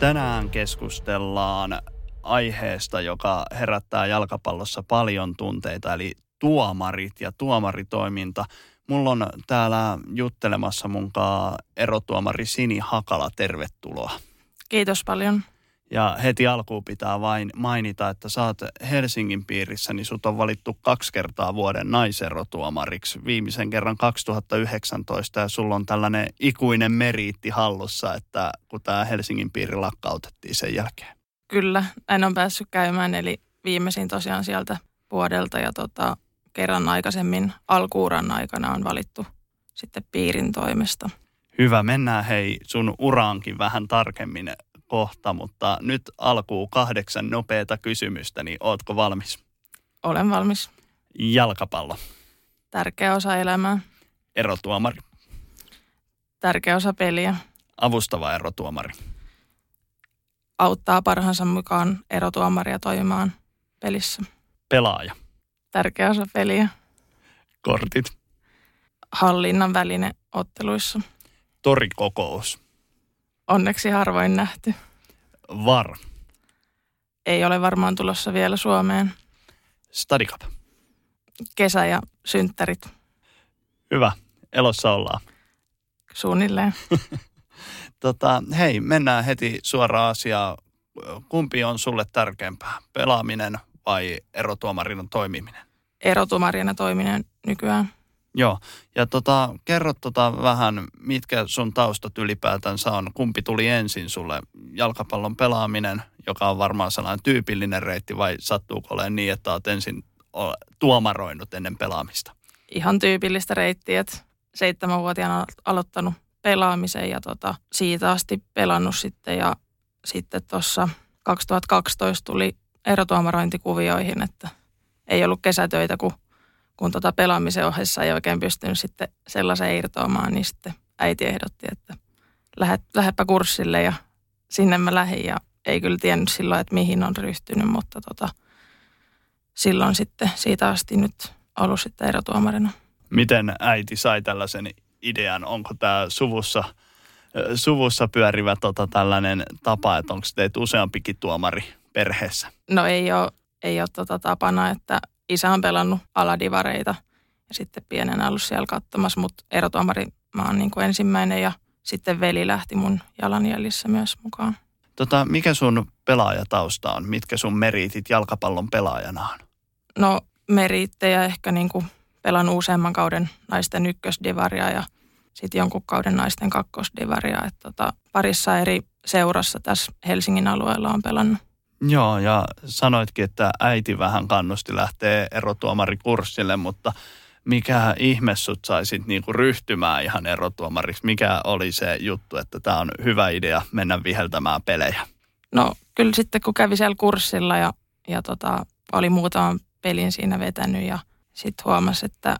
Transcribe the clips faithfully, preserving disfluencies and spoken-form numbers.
Tänään keskustellaan aiheesta, joka herättää jalkapallossa paljon tunteita, eli tuomarit ja tuomaritoiminta. Mulla on täällä juttelemassa munkaan erotuomari Sini Hakala, tervetuloa. Kiitos paljon. Ja heti alkuun pitää vain mainita, että sä oot Helsingin piirissä, niin sut on valittu kaksi kertaa vuoden naiserotuomariksi. Viimeisen kerran kaksituhattayhdeksäntoista ja sulla on tällainen ikuinen meriitti hallussa, että kun tää Helsingin piiri lakkautettiin sen jälkeen. Kyllä, en on päässyt käymään, eli viimeisin tosiaan sieltä vuodelta ja tota, kerran aikaisemmin alkuuran aikana on valittu sitten piirin toimesta. Hyvä, mennään hei sun uraankin vähän tarkemmin kohta, mutta nyt alkuu kahdeksan nopeata kysymystä, niin ootko valmis? Olen valmis. Jalkapallo. Tärkeä osa elämää. Erotuomari. Tärkeä osa peliä. Avustava erotuomari. Auttaa parhaansa mukaan erotuomaria toimimaan pelissä. Pelaaja. Tärkeä osa peliä. Kortit. Hallinnan väline otteluissa. Torikokous. Onneksi harvoin nähty. V A R. Ei ole varmaan tulossa vielä Suomeen. Study Cup. Kesä ja synttärit. Hyvä. Elossa ollaan. Suunnilleen. tota, hei, mennään heti suoraan asiaan. Kumpi on sulle tärkeämpää? Pelaaminen vai erotuomarina toimiminen? Erotuomarina toimiminen nykyään. Joo, ja tota, kerro tota vähän, mitkä sun taustat ylipäätänsä on, kumpi tuli ensin sulle, jalkapallon pelaaminen, joka on varmaan sellainen tyypillinen reitti, vai sattuuko olemaan niin, että olet ensin tuomaroinut ennen pelaamista? Ihan tyypillistä reittiä, että seitsemänvuotiaana aloittanut pelaamisen ja tota, siitä asti pelannut sitten, ja sitten tuossa kaksituhattakaksitoista tuli erotuomarointikuvioihin, että ei ollut kesätöitä, kun kun tota pelaamisen ohessa ei oikein pystynyt sitten sellaiseen irtoamaan, niin sitten äiti ehdotti, että lähet, lähdepä kurssille ja sinne mä lähdin. Ja ei kyllä tiennyt silloin, että mihin on ryhtynyt, mutta tota, silloin sitten siitä asti nyt ollut sitten erotuomarina. Miten äiti sai tällaisen idean? Onko tämä suvussa, suvussa pyörivä tota tällainen tapa, että onko teitä useampikin tuomari perheessä? No ei ole, ei ole tota tapana, että isä on pelannut aladivareita ja sitten pienenä ollut siellä katsomassa, mutta erotuomari mä oon niin kuin ensimmäinen ja sitten veli lähti mun jalanjäljissä myös mukaan. Tota, mikä sun pelaajatausta on? Mitkä sun meriitit jalkapallon pelaajana on? No meriittejä ehkä niin kuin pelan useamman kauden naisten ykkösdivaria ja sitten jonkun kauden naisten kakkosdivaria. Et tota, parissa eri seurassa tässä Helsingin alueella on pelannut. Joo, ja sanoitkin, että äiti vähän kannusti lähtee erotuomarikurssille, mutta mikä ihme sut saisit niinku ryhtymään ihan erotuomariksi? Mikä oli se juttu, että tämä on hyvä idea mennä viheltämään pelejä? No kyllä sitten kun kävi siellä kurssilla ja, ja tota, oli muutaman pelin siinä vetänyt ja sitten huomasi, että,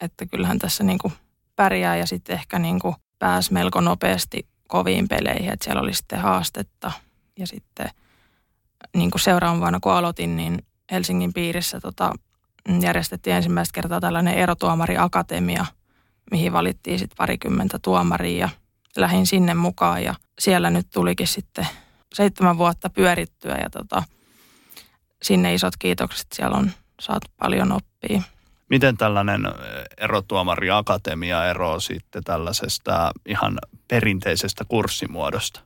että kyllähän tässä niinku pärjää ja sitten ehkä niinku pääsi melko nopeasti koviin peleihin, että siellä oli sitten haastetta ja sitten niin kuin seuraavan vuonna, kun aloitin, niin Helsingin piirissä tota, järjestettiin ensimmäistä kertaa tällainen erotuomariakatemia, mihin valittiin sitten parikymmentä tuomaria ja lähdin sinne mukaan. Ja siellä nyt tulikin sitten seitsemän vuotta pyörittyä ja tota, sinne isot kiitokset. Siellä on saatu paljon oppia. Miten tällainen erotuomariakatemia eroaa sitten tällaisesta ihan perinteisestä kurssimuodosta?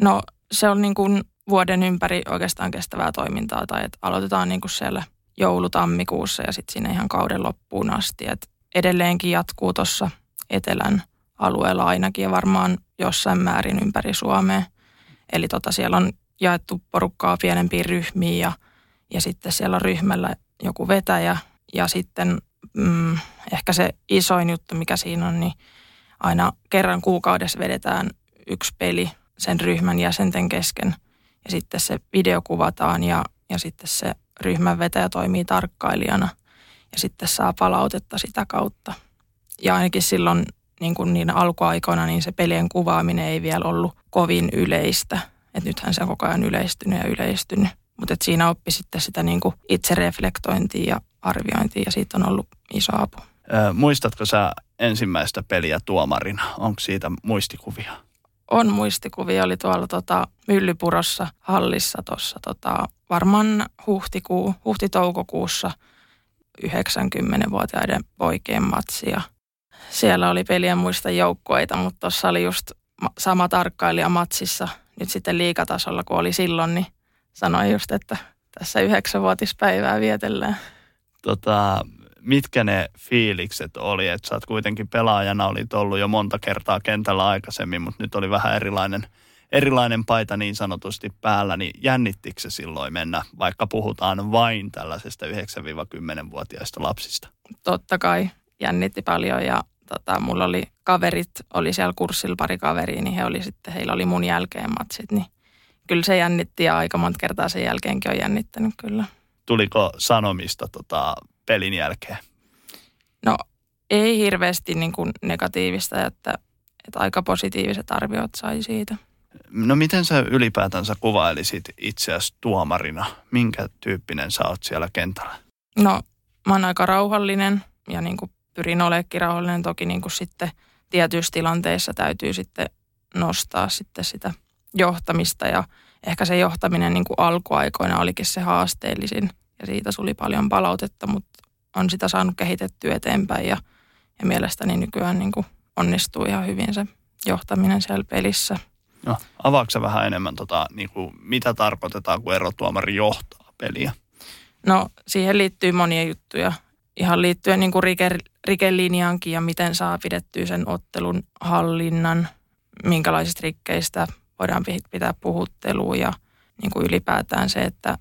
No se on niin kuin vuoden ympäri oikeastaan kestävää toimintaa tai että aloitetaan niin kuin siellä joulutammikuussa ja sitten sinne ihan kauden loppuun asti. Et edelleenkin jatkuu tuossa etelän alueella ainakin ja varmaan jossain määrin ympäri Suomea. Eli tota siellä on jaettu porukkaa pienempiin ryhmiin ja, ja sitten siellä on ryhmällä joku vetäjä ja sitten mm, ehkä se isoin juttu, mikä siinä on, niin aina kerran kuukaudessa vedetään yksi peli sen ryhmän jäsenten kesken ja sitten se video kuvataan ja, ja sitten se ryhmän vetäjä toimii tarkkailijana ja sitten saa palautetta sitä kautta. Ja ainakin silloin niin kuin niinä alkuaikoina niin se pelien kuvaaminen ei vielä ollut kovin yleistä. Et nythän se on koko ajan yleistynyt ja yleistynyt. Mutta siinä oppi sitten sitä niin kuin itsereflektointia ja arviointia ja siitä on ollut iso apu. Ö, muistatko sä ensimmäistä peliä tuomarina? Onko siitä muistikuvia? On muistikuvia. Oli tuolla tota, Myllypurossa hallissa tuossa tota, varmaan huhtikuu, huhti-toukokuussa yhdeksänkymmenvuotiaiden poikien matsia. Siellä oli peliä muista joukkueita, mutta tuossa oli just sama tarkkailija matsissa. Nyt sitten liigatasolla, kun oli silloin, niin sanoin just, että tässä yhdeksänvuotispäivää vietellään. Tota, mitkä ne fiilikset oli? Että sä oot kuitenkin pelaajana, olit ollut jo monta kertaa kentällä aikaisemmin, mutta nyt oli vähän erilainen, erilainen paita niin sanotusti päällä. Niin jännittikö se silloin mennä, vaikka puhutaan vain tällaisesta yhdeksän-kymmenvuotiaista lapsista? Totta kai jännitti paljon ja tota, mulla oli kaverit, oli siellä kurssilla pari kaveria, niin he oli sitten, heillä oli mun jälkeen matsit, niin kyllä se jännitti ja aika monta kertaa sen jälkeenkin on jännittänyt kyllä. Tuliko sanomista tota, pelin jälkeen? No ei hirveästi niin kuin negatiivista, että, että aika positiiviset arviot sai siitä. No miten sä ylipäätänsä kuvailisit itseäsi tuomarina? Minkä tyyppinen sä oot siellä kentällä? No mä oon aika rauhallinen ja niin kuin pyrin oleekin rauhallinen. Toki niin kuin sitten tietyissä tilanteissa täytyy sitten nostaa sitten sitä johtamista ja ehkä se johtaminen niin kuin alkuaikoina olikin se haasteellisin ja siitä tuli paljon palautetta, mutta on sitä saanut kehitettyä eteenpäin ja, ja mielestäni nykyään niin kuin onnistuu ihan hyvin se johtaminen siellä pelissä. No, avaatko sä vähän enemmän, tota, niin kuin, mitä tarkoitetaan, kun erotuomari johtaa peliä? No siihen liittyy monia juttuja. Ihan liittyen niin kuin rike, rikelinjaankin ja miten saa pidettyä sen ottelun hallinnan, minkälaisista rikkeistä voidaan pitää puhuttelua ja niin kuin ylipäätään se, että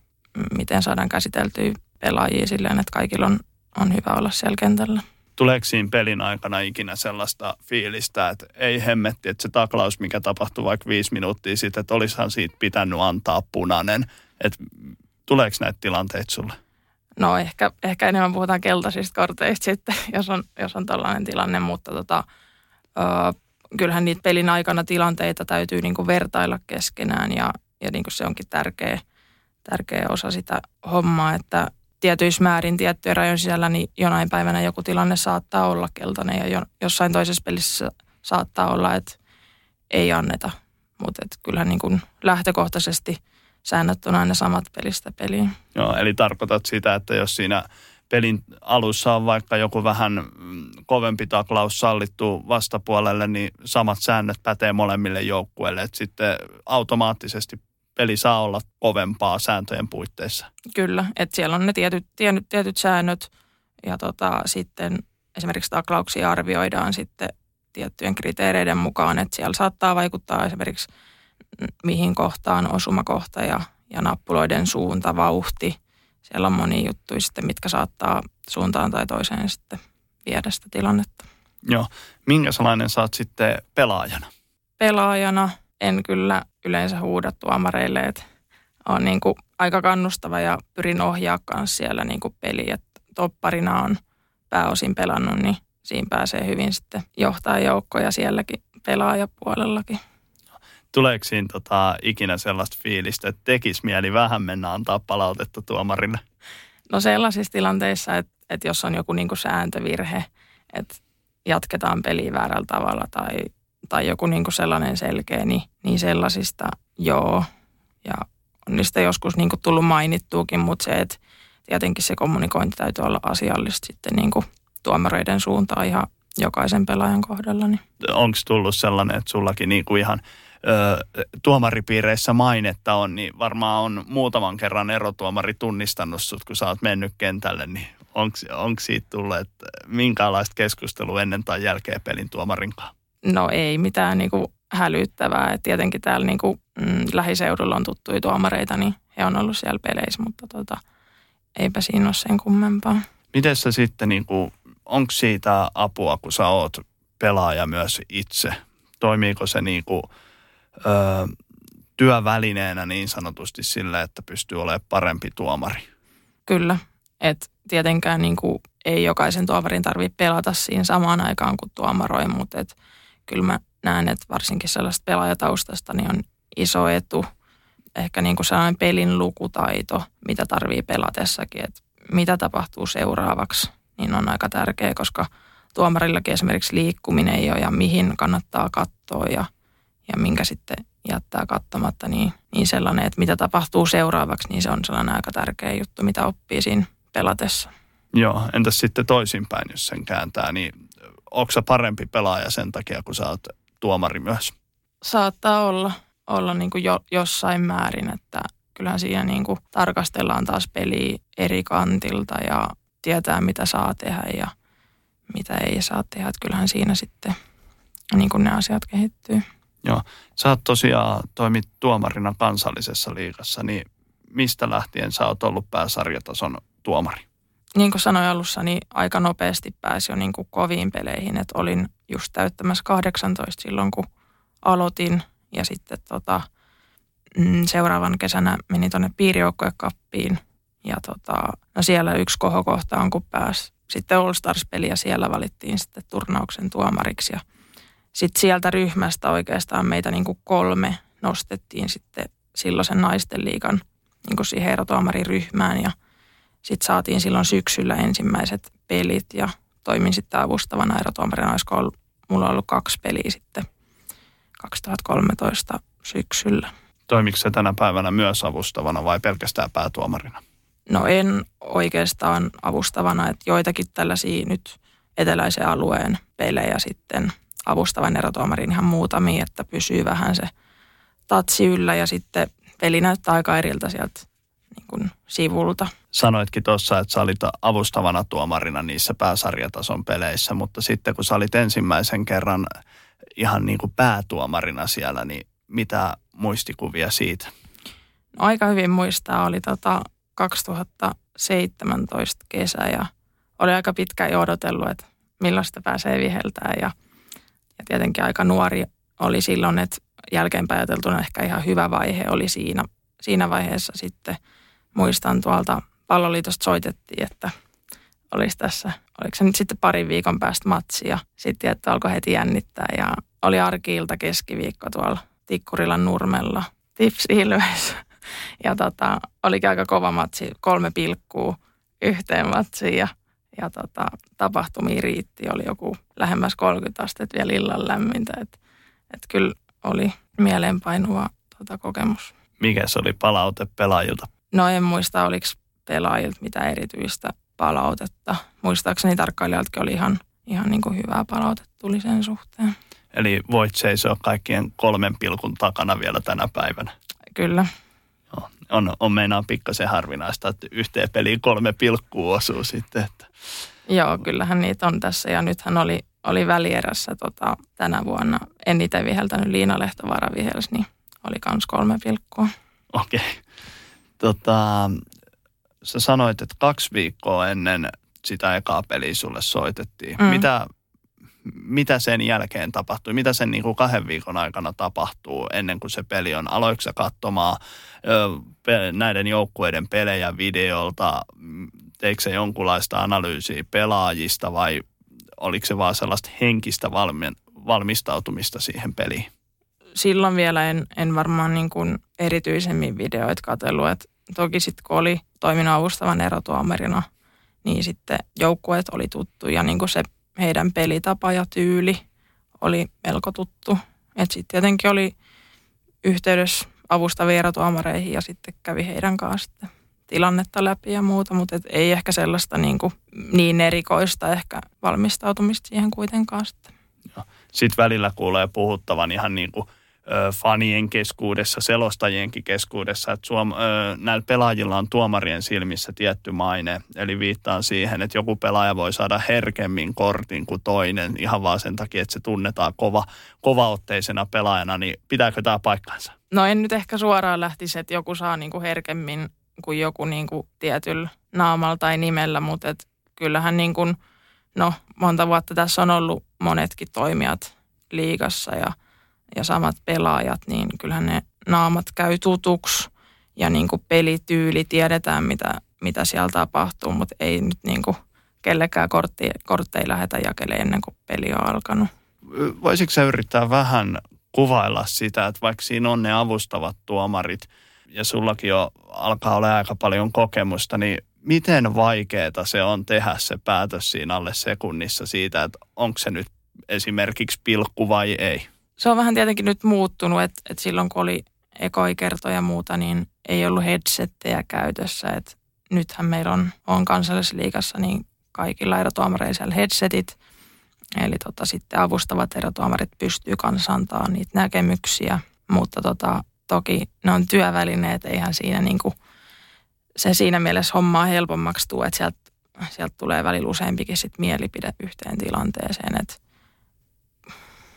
miten saadaan käsiteltyä pelaajia silleen, että kaikilla on, on hyvä olla siellä kentällä. Tuleeko siinä pelin aikana ikinä sellaista fiilistä, että ei hemmetti, että se taklaus, mikä tapahtui vaikka viisi minuuttia sitten, että olisihan siitä pitänyt antaa punainen, että tuleeko näitä tilanteita sulle? No ehkä, ehkä enemmän puhutaan keltaisista korteista sitten, jos on, jos on tällainen tilanne, mutta tota, ö, kyllähän niitä pelin aikana tilanteita täytyy niinku vertailla keskenään ja, ja niinku se onkin tärkeä, tärkeä osa sitä hommaa, että tietyissä määrin tiettyjen rajojen sisällä niin jonain päivänä joku tilanne saattaa olla keltainen ja jo, jossain toisessa pelissä saattaa olla, että ei anneta, mutta kyllähän niinku lähtökohtaisesti säännöt on aina samat pelistä peliin. Joo, eli tarkoitat sitä, että jos siinä pelin alussa on vaikka joku vähän kovempi taklaus sallittu vastapuolelle, niin samat säännöt pätee molemmille joukkueille. Että sitten automaattisesti peli saa olla kovempaa sääntöjen puitteissa. Kyllä, että siellä on ne tietyt, tietyt, tietyt säännöt ja tota, sitten esimerkiksi taklauksia arvioidaan sitten tiettyjen kriteereiden mukaan, että siellä saattaa vaikuttaa esimerkiksi mihin kohtaan osumakohta ja, ja nappuloiden suunta, vauhti. Siellä on monia juttuja sitten, mitkä saattaa suuntaan tai toiseen sitten viedä sitä tilannetta. Joo. Minkälainen sä oot sitten pelaajana? Pelaajana en kyllä yleensä huuda tuomareille, että on niin kuin aika kannustava ja pyrin ohjaa kanssa siellä niin kuin peliä. Että topparina on pääosin pelannut, niin siinä pääsee hyvin sitten johtaa joukkoja sielläkin pelaajapuolellakin. Tuleeko siinä tota, ikinä sellaista fiilistä, että tekisi mieli vähän mennä antaa palautetta tuomarille? No sellaisissa tilanteissa, että, että jos on joku niin kuin sääntövirhe, että jatketaan peliä väärällä tavalla tai, tai joku niin kuin sellainen selkeä, niin, niin sellaisista joo. Ja on niistä joskus niin kuin tullut mainittuukin, mutta se, että tietenkin se kommunikointi täytyy olla asiallista sitten niin kuin tuomareiden suuntaan ihan jokaisen pelaajan kohdalla. Niin. Onko tullut sellainen, että sullakin niin kuin ihan tuomaripiireissä mainetta on, niin varmaan on muutaman kerran erotuomari tunnistanut sut, kun sä oot mennyt kentälle, niin onko siitä tullut, että minkälaista keskustelua ennen tai jälkeen pelin tuomarinkaan? No ei mitään niinku hälyttävää, että tietenkin täällä niinku, mm, lähiseudulla on tuttuja tuomareita, niin he on ollut siellä peleissä, mutta tota, eipä siinä ole sen kummempaa. Miten sä sitten, niin kuin, onko siitä apua, kun sä oot pelaaja myös itse? Toimiiko se niin kuin, ö, työvälineenä niin sanotusti sille, että pystyy olemaan parempi tuomari? Kyllä, että tietenkään niin kuin, ei jokaisen tuomarin tarvitse pelata siinä samaan aikaan kuin tuomaroi, mutta et, kyllä mä näen, että varsinkin sellaista pelaajataustasta niin on iso etu. Ehkä niin kuin sellainen pelin lukutaito, mitä tarvii pelatessakin, että mitä tapahtuu seuraavaksi, niin on aika tärkeä, koska tuomarillakin esimerkiksi liikkuminen ei ole ja mihin kannattaa katsoa ja, ja minkä sitten jättää katsomatta, niin, niin sellainen, että mitä tapahtuu seuraavaksi, niin se on sellainen aika tärkeä juttu, mitä oppii siinä pelatessa. Joo, entäs sitten toisinpäin, jos sen kääntää, niin onko sä parempi pelaaja sen takia, kun sä oot tuomari myös? Saattaa olla. olla niin kuin jo, jossain määrin, että kyllähän siinä niin kuin tarkastellaan taas peliä eri kantilta ja tietää, mitä saa tehdä ja mitä ei saa tehdä. Että kyllähän siinä sitten niin kuin ne asiat kehittyy. Joo. Sä oot tosiaan toimit tuomarina kansallisessa liigassa, niin mistä lähtien sä oot ollut pääsarjatason tuomari? Niin kuin sanoin alussa, niin aika nopeasti pääsi jo niin kuin koviin peleihin. Että olin just täyttämässä kahdeksantoista silloin, kun aloitin. Ja sitten tota, seuraavan kesänä meni tuonne piirijoukkojen kappiin ja tota, no siellä yksi kohokohta on, kun pääsi sitten All Stars-peliä, siellä valittiin sitten turnauksen tuomariksi. Ja sitten sieltä ryhmästä oikeastaan meitä niin kuin kolme nostettiin sitten silloisen naisten liigan niin kuin siihen erotuomariryhmään ja sitten saatiin silloin syksyllä ensimmäiset pelit ja toimin sitten avustavana erotuomarina, olisiko ollut, mulla on ollut kaksi peliä sitten kaksituhattakolmetoista syksyllä. Toimiko se tänä päivänä myös avustavana vai pelkästään päätuomarina? No en oikeastaan avustavana, että joitakin tällaisia nyt eteläisen alueen pelejä sitten avustavan erotuomarin ihan muutamia, että pysyy vähän se tatsi yllä ja sitten peli näyttää aika eriltä sieltä niin kuin sivulta. Sanoitkin tuossa, että sä olit avustavana tuomarina niissä pääsarjatason peleissä, mutta sitten kun sä olit ensimmäisen kerran ihan niin kuin päätuomarina siellä, niin mitä muistikuvia siitä? No, aika hyvin muistaa. Oli tota kaksituhattaseitsemäntoista kesä ja oli aika pitkään jo odotellut, että milloin sitä pääsee viheltään. Ja, ja tietenkin aika nuori oli silloin, että jälkeenpäin ajateltuna ehkä ihan hyvä vaihe oli siinä, siinä vaiheessa sitten. Muistan tuolta Palloliitosta soitettiin, että olisi tässä, oliko se nyt sitten parin viikon päästä matsi ja sitten, että alkoi heti jännittää ja oli arki-ilta keskiviikko tuolla Tikkurilan nurmella, Tips Ilves ja tota, olikin aika kova matsi, kolme pilkkuu yhteen matsiin ja, ja tota, tapahtumia riitti, oli joku lähemmäs kolmekymmentä astetta vielä illan lämmintä, että et kyllä oli mieleenpainuva tota, kokemus. Mikä se oli palaute pelaajilta? No en muista, oliko pelaajilta mitä erityistä palautetta. Muistaakseni tarkkailijaltakin oli ihan, ihan niin kuin hyvää palautetta tuli sen suhteen. Eli voit seisoa kaikkien kolmen pilkun takana vielä tänä päivänä? Kyllä. Joo. On, on meinaan pikkasen harvinaista, että yhteen peliin kolme pilkkuu osuu sitten. Että. Joo, kyllähän niitä on tässä ja nythän oli, oli välierässä tota, tänä vuonna. En itse viheltänyt, Liina Lehto varavihelsi, niin oli kans kolme pilkkua. Okei. Okay. Tota, sä sanoit, että kaksi viikkoa ennen sitä ekaa peliä sulle soitettiin. Mm. Mitä, mitä sen jälkeen tapahtui? Mitä sen niin kuin kahden viikon aikana tapahtuu ennen kuin se peli on? Aloitko sä katsomaan ö, näiden joukkueiden pelejä videolta? Teikö se jonkunlaista analyysiä pelaajista vai oliko se vaan sellaista henkistä valmi, valmistautumista siihen peliin? Silloin vielä en, en varmaan niin kuin erityisemmin videoita katsellut. Et toki sitten kun oli toiminut avustavan erotuomarina, niin sitten joukkueet oli tuttu ja niin kuin se heidän pelitapa ja tyyli oli melko tuttu. Et sitten tietenkin oli yhteydessä avustaviin erotuomareihin ja sitten kävi heidän kanssa tilannetta läpi ja muuta, mutta et ei ehkä sellaista niin kuin niin erikoista ehkä valmistautumista siihen kuitenkaan sitten. Sitten välillä kuulee puhuttavan ihan niin kuin fanien keskuudessa, selostajienkin keskuudessa, että suom- näillä pelaajilla on tuomarien silmissä tietty maine. Eli viittaan siihen, että joku pelaaja voi saada herkemmin kortin kuin toinen ihan vaan sen takia, että se tunnetaan kova, kovaotteisena pelaajana. Niin pitääkö tämä paikkansa? No en nyt ehkä suoraan lähtisi, että joku saa niin kuin herkemmin kuin joku niin kuin tietyllä naamalla tai nimellä, mutta et kyllähän niin kuin, no, monta vuotta tässä on ollut monetkin toimijat liigassa ja, ja samat pelaajat, niin kyllähän ne naamat käy tutuksi ja niin kuin pelityyli tiedetään, mitä, mitä siellä tapahtuu, mutta ei nyt niin kuin kellekään kortti, kortteja lähetä jakele ennen kuin peli on alkanut. Voisitko sä yrittää vähän kuvailla sitä, että vaikka siinä on ne avustavat tuomarit ja sullakin jo alkaa olla aika paljon kokemusta, niin miten vaikeaa se on tehdä se päätös siinä alle sekunnissa siitä, että onko se nyt esimerkiksi pilkku vai ei? Se on vähän tietenkin nyt muuttunut, että, että silloin kun oli ekoikertoja ja muuta, niin ei ollut headsettejä käytössä. Että nythän meillä on, on kansallisliigassa niin kaikilla erotuomareilla headsetit. Eli tota, sitten avustavat erotuomarit pystyy kanssa antamaan niitä näkemyksiä, mutta tota, toki ne on työvälineet, eihän siinä niinku, se siinä mielessä hommaa helpommaksi tule, että sieltä sielt tulee välillä useampikin sit mielipide yhteen tilanteeseen. Et,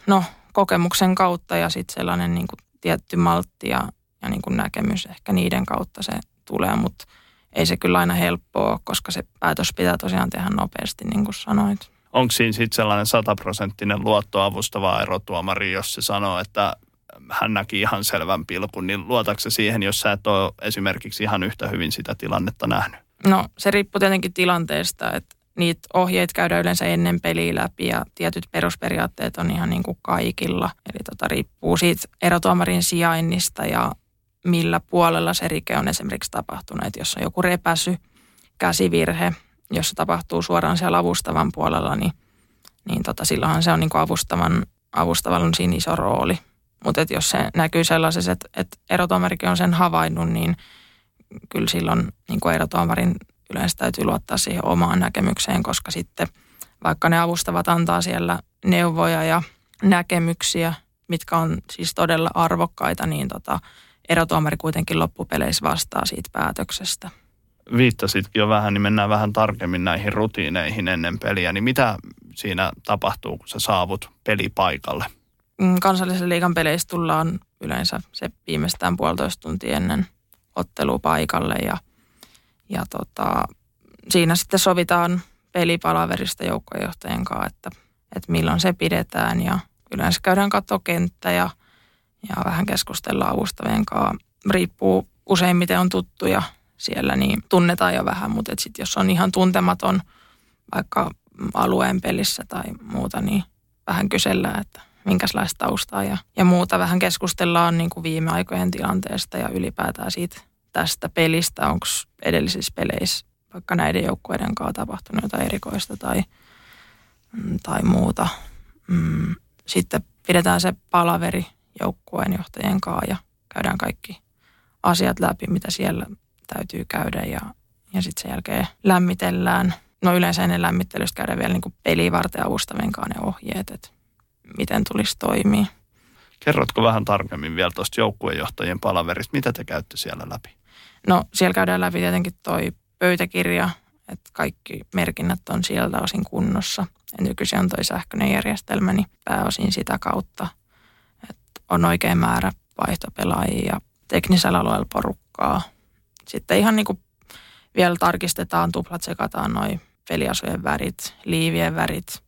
no, kokemuksen kautta ja sitten sellainen niinku tietty maltti ja, ja niinku näkemys ehkä niiden kautta se tulee, mutta ei se kyllä aina helppoa, koska se päätös pitää tosiaan tehdä nopeasti, niin kuin sanoit. Onko siinä sitten sellainen sataprosenttinen luottoavustava erotuomari, jos se sanoo, että hän näki ihan selvän pilkun, niin luotatko se siihen, jos sä et ole esimerkiksi ihan yhtä hyvin sitä tilannetta nähnyt? No, se riippuu tietenkin tilanteesta, että niitä ohjeet käydään yleensä ennen peliä läpi ja tietyt perusperiaatteet on ihan niin kuin kaikilla. Eli tota, riippuu siitä erotuomarin sijainnista ja millä puolella se rike on esimerkiksi tapahtunut. Et jos on joku repäsy, käsivirhe, jos se tapahtuu suoraan siellä avustavan puolella, niin, niin tota, silloinhan se on niin kuin avustavan, avustavalla on siinä iso rooli. Mutta jos se näkyy sellaisessa, että et erotuomarikin on sen havainnut, niin kyllä silloin niin kuin erotuomarin yleensä täytyy luottaa siihen omaan näkemykseen, koska sitten vaikka ne avustavat antaa siellä neuvoja ja näkemyksiä, mitkä on siis todella arvokkaita, niin tota, erotuomari kuitenkin loppupeleissä vastaa siitä päätöksestä. Viittasitkin jo vähän, niin mennään vähän tarkemmin näihin rutiineihin ennen peliä. Niin mitä siinä tapahtuu, kun sä saavut pelipaikalle? Kansallisen liigan peleissä tullaan yleensä se viimeistään puolitoista tuntia ennen ottelua paikalle. Ja, ja tota, siinä sitten sovitaan pelipalaverista joukkojohtajan kanssa, että, että milloin se pidetään. Ja yleensä käydään kattokenttä ja, ja vähän keskustellaan avustavien kanssa. Riippuu useimmiten on tuttuja siellä, niin tunnetaan jo vähän, mutta sitten jos on ihan tuntematon vaikka alueen pelissä tai muuta, niin vähän kysellään, että minkälaista taustaa ja, ja muuta. Vähän keskustellaan niin kuin viime aikojen tilanteesta ja ylipäätään siitä tästä pelistä, onko edellisissä peleissä vaikka näiden joukkueiden kanssa tapahtunut jotain erikoista tai, tai muuta. Sitten pidetään se palaveri joukkueen johtajien kanssa ja käydään kaikki asiat läpi, mitä siellä täytyy käydä ja, ja sitten sen jälkeen lämmitellään. No yleensä ennen lämmittelystä käydään vielä niin kuin peliä varten avustavinkaan ne ohjeet, että miten tulisi toimia. Kerrotko vähän tarkemmin vielä tuosta joukkuejohtajien palaverista, mitä te käytte siellä läpi? No siellä käydään läpi tietenkin toi pöytäkirja, että kaikki merkinnät on sieltä osin kunnossa. Ja nykyisin on toi sähköinen järjestelmä, niin pääosin sitä kautta, että on oikea määrä vaihtopelaajia ja teknisellä alueella porukkaa. Sitten ihan niin kuin vielä tarkistetaan, tuplat sekataan noi peliasujen värit, liivien värit.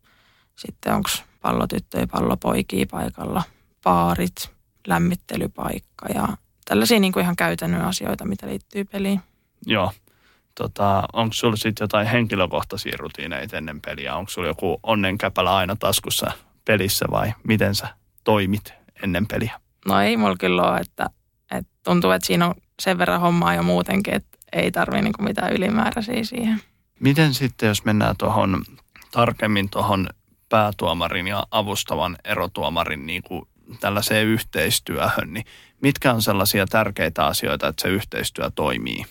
Sitten onko pallotyttöjä, pallopoikia paikalla, paarit, lämmittelypaikka ja tällaisia niin kuin ihan käytännön asioita, mitä liittyy peliin. Joo. Tota, onko sulla sitten jotain henkilökohtaisia rutiineita ennen peliä? Onko sulla joku onnenkäpälä aina taskussa pelissä vai miten sä toimit ennen peliä? No ei mulla kyllä ole, että, että tuntuu, että siinä on sen verran hommaa jo muutenkin, että ei tarvitse niinku mitään ylimääräisiä siihen. Miten sitten, jos mennään tuohon tarkemmin tuohon päätuomarin ja avustavan erotuomarin niinku tällaiseen yhteistyöhön, niin mitkä on sellaisia tärkeitä asioita, että se yhteistyö toimii?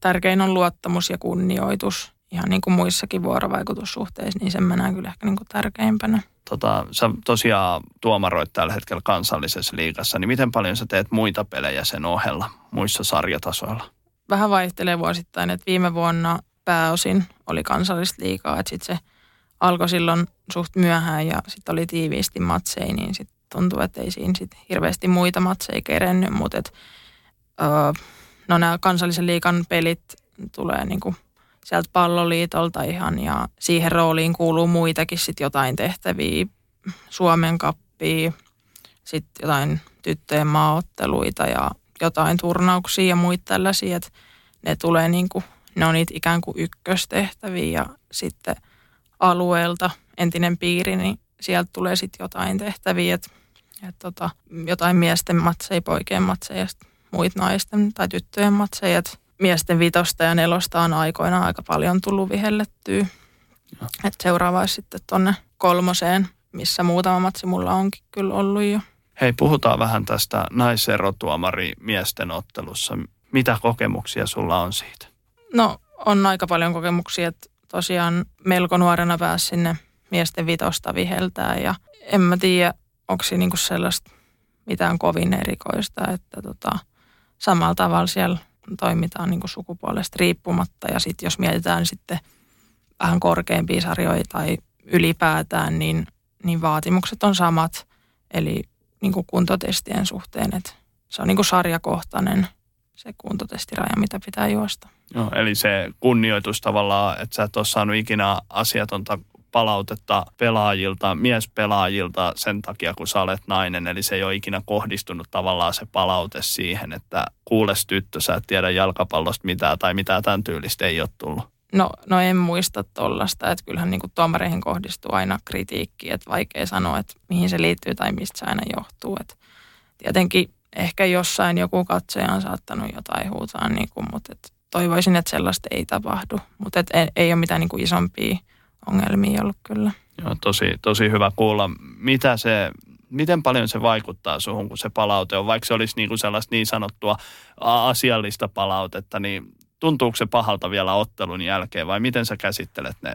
Tärkein on luottamus ja kunnioitus. Ihan niin kuin muissakin vuorovaikutussuhteissa, niin sen mä näen kyllä ehkä niin kuin tärkeimpänä. Tota, sä tosiaan tuomaroit tällä hetkellä kansallisessa liigassa, niin miten paljon sä teet muita pelejä sen ohella muissa sarjatasoilla? Vähän vaihtelee vuosittain, että viime vuonna pääosin oli kansallista liigaa, että sitten se alkoi silloin suht myöhään ja sitten oli tiiviisti matseja, niin sitten tuntuu, että ei siinä sit hirveästi muita matseja kerennyt, mutta et, öö, no nämä kansallisen liigan pelit tulee niin kuin sieltä palloliitolta ihan, ja siihen rooliin kuuluu muitakin sitten jotain tehtäviä, Suomen Cupia, sitten jotain tyttöjen maaotteluita ja jotain turnauksia ja muita tällaisia, että ne tulee niin kuin, ne on niitä ikään kuin ykköstehtäviä, ja sitten alueelta entinen piiri, niin sieltä tulee sitten jotain tehtäviä, että et tota, jotain miesten matseja, poikien matseja, muita naisten tai tyttöjen matseja, että miesten vitosta ja nelosta on aikoinaan aika paljon tullut vihellettyä. Että seuraava sitten tuonne kolmoseen, missä muutama matsi mulla onkin kyllä ollut jo. Hei, puhutaan vähän tästä naiserotuomari miesten ottelussa. Mitä kokemuksia sulla on siitä? No, on aika paljon kokemuksia, että tosiaan melko nuorena pääsi sinne miesten vitosta viheltään, ja en mä tiedä, onko siinä niinku sellaista mitään kovin erikoista, että tota, samalla tavalla siellä toimitaan niinku sukupuolesta riippumatta, ja sitten jos mietitään sitten vähän korkeampia sarjoja tai ylipäätään, niin, niin vaatimukset on samat, eli niinku kuntotestien suhteen, että se on niinku sarjakohtainen se kuntotestiraja, mitä pitää juosta. No, eli se kunnioitus tavallaan, että sä et ole saanut ikinä asiatonta palautetta pelaajilta, miespelaajilta sen takia, kun sä olet nainen. Eli se ei ole ikinä kohdistunut tavallaan se palaute siihen, että kuules tyttö, sä et tiedä jalkapallosta mitään tai mitään tämän tyylistä ei ole tullut. No, no en muista tollaista, että kyllähän niin kuin tuomareihin kohdistuu aina kritiikkiä, että vaikea sanoa, että mihin se liittyy tai mistä se aina johtuu. Että tietenkin ehkä jossain joku katsoja on saattanut jotain huutaa, niin kuin, mutta et toivoisin, että sellaista ei tapahdu, mutta et ei, ei ole mitään niin kuin isompia ongelmia ollut kyllä. Joo, tosi, tosi hyvä kuulla. Mitä se, miten paljon se vaikuttaa suhun, kun se palaute on? Vaikka se olisi niin kuin sellaista niin sanottua asiallista palautetta, niin tuntuuko se pahalta vielä ottelun jälkeen vai miten sä käsittelet ne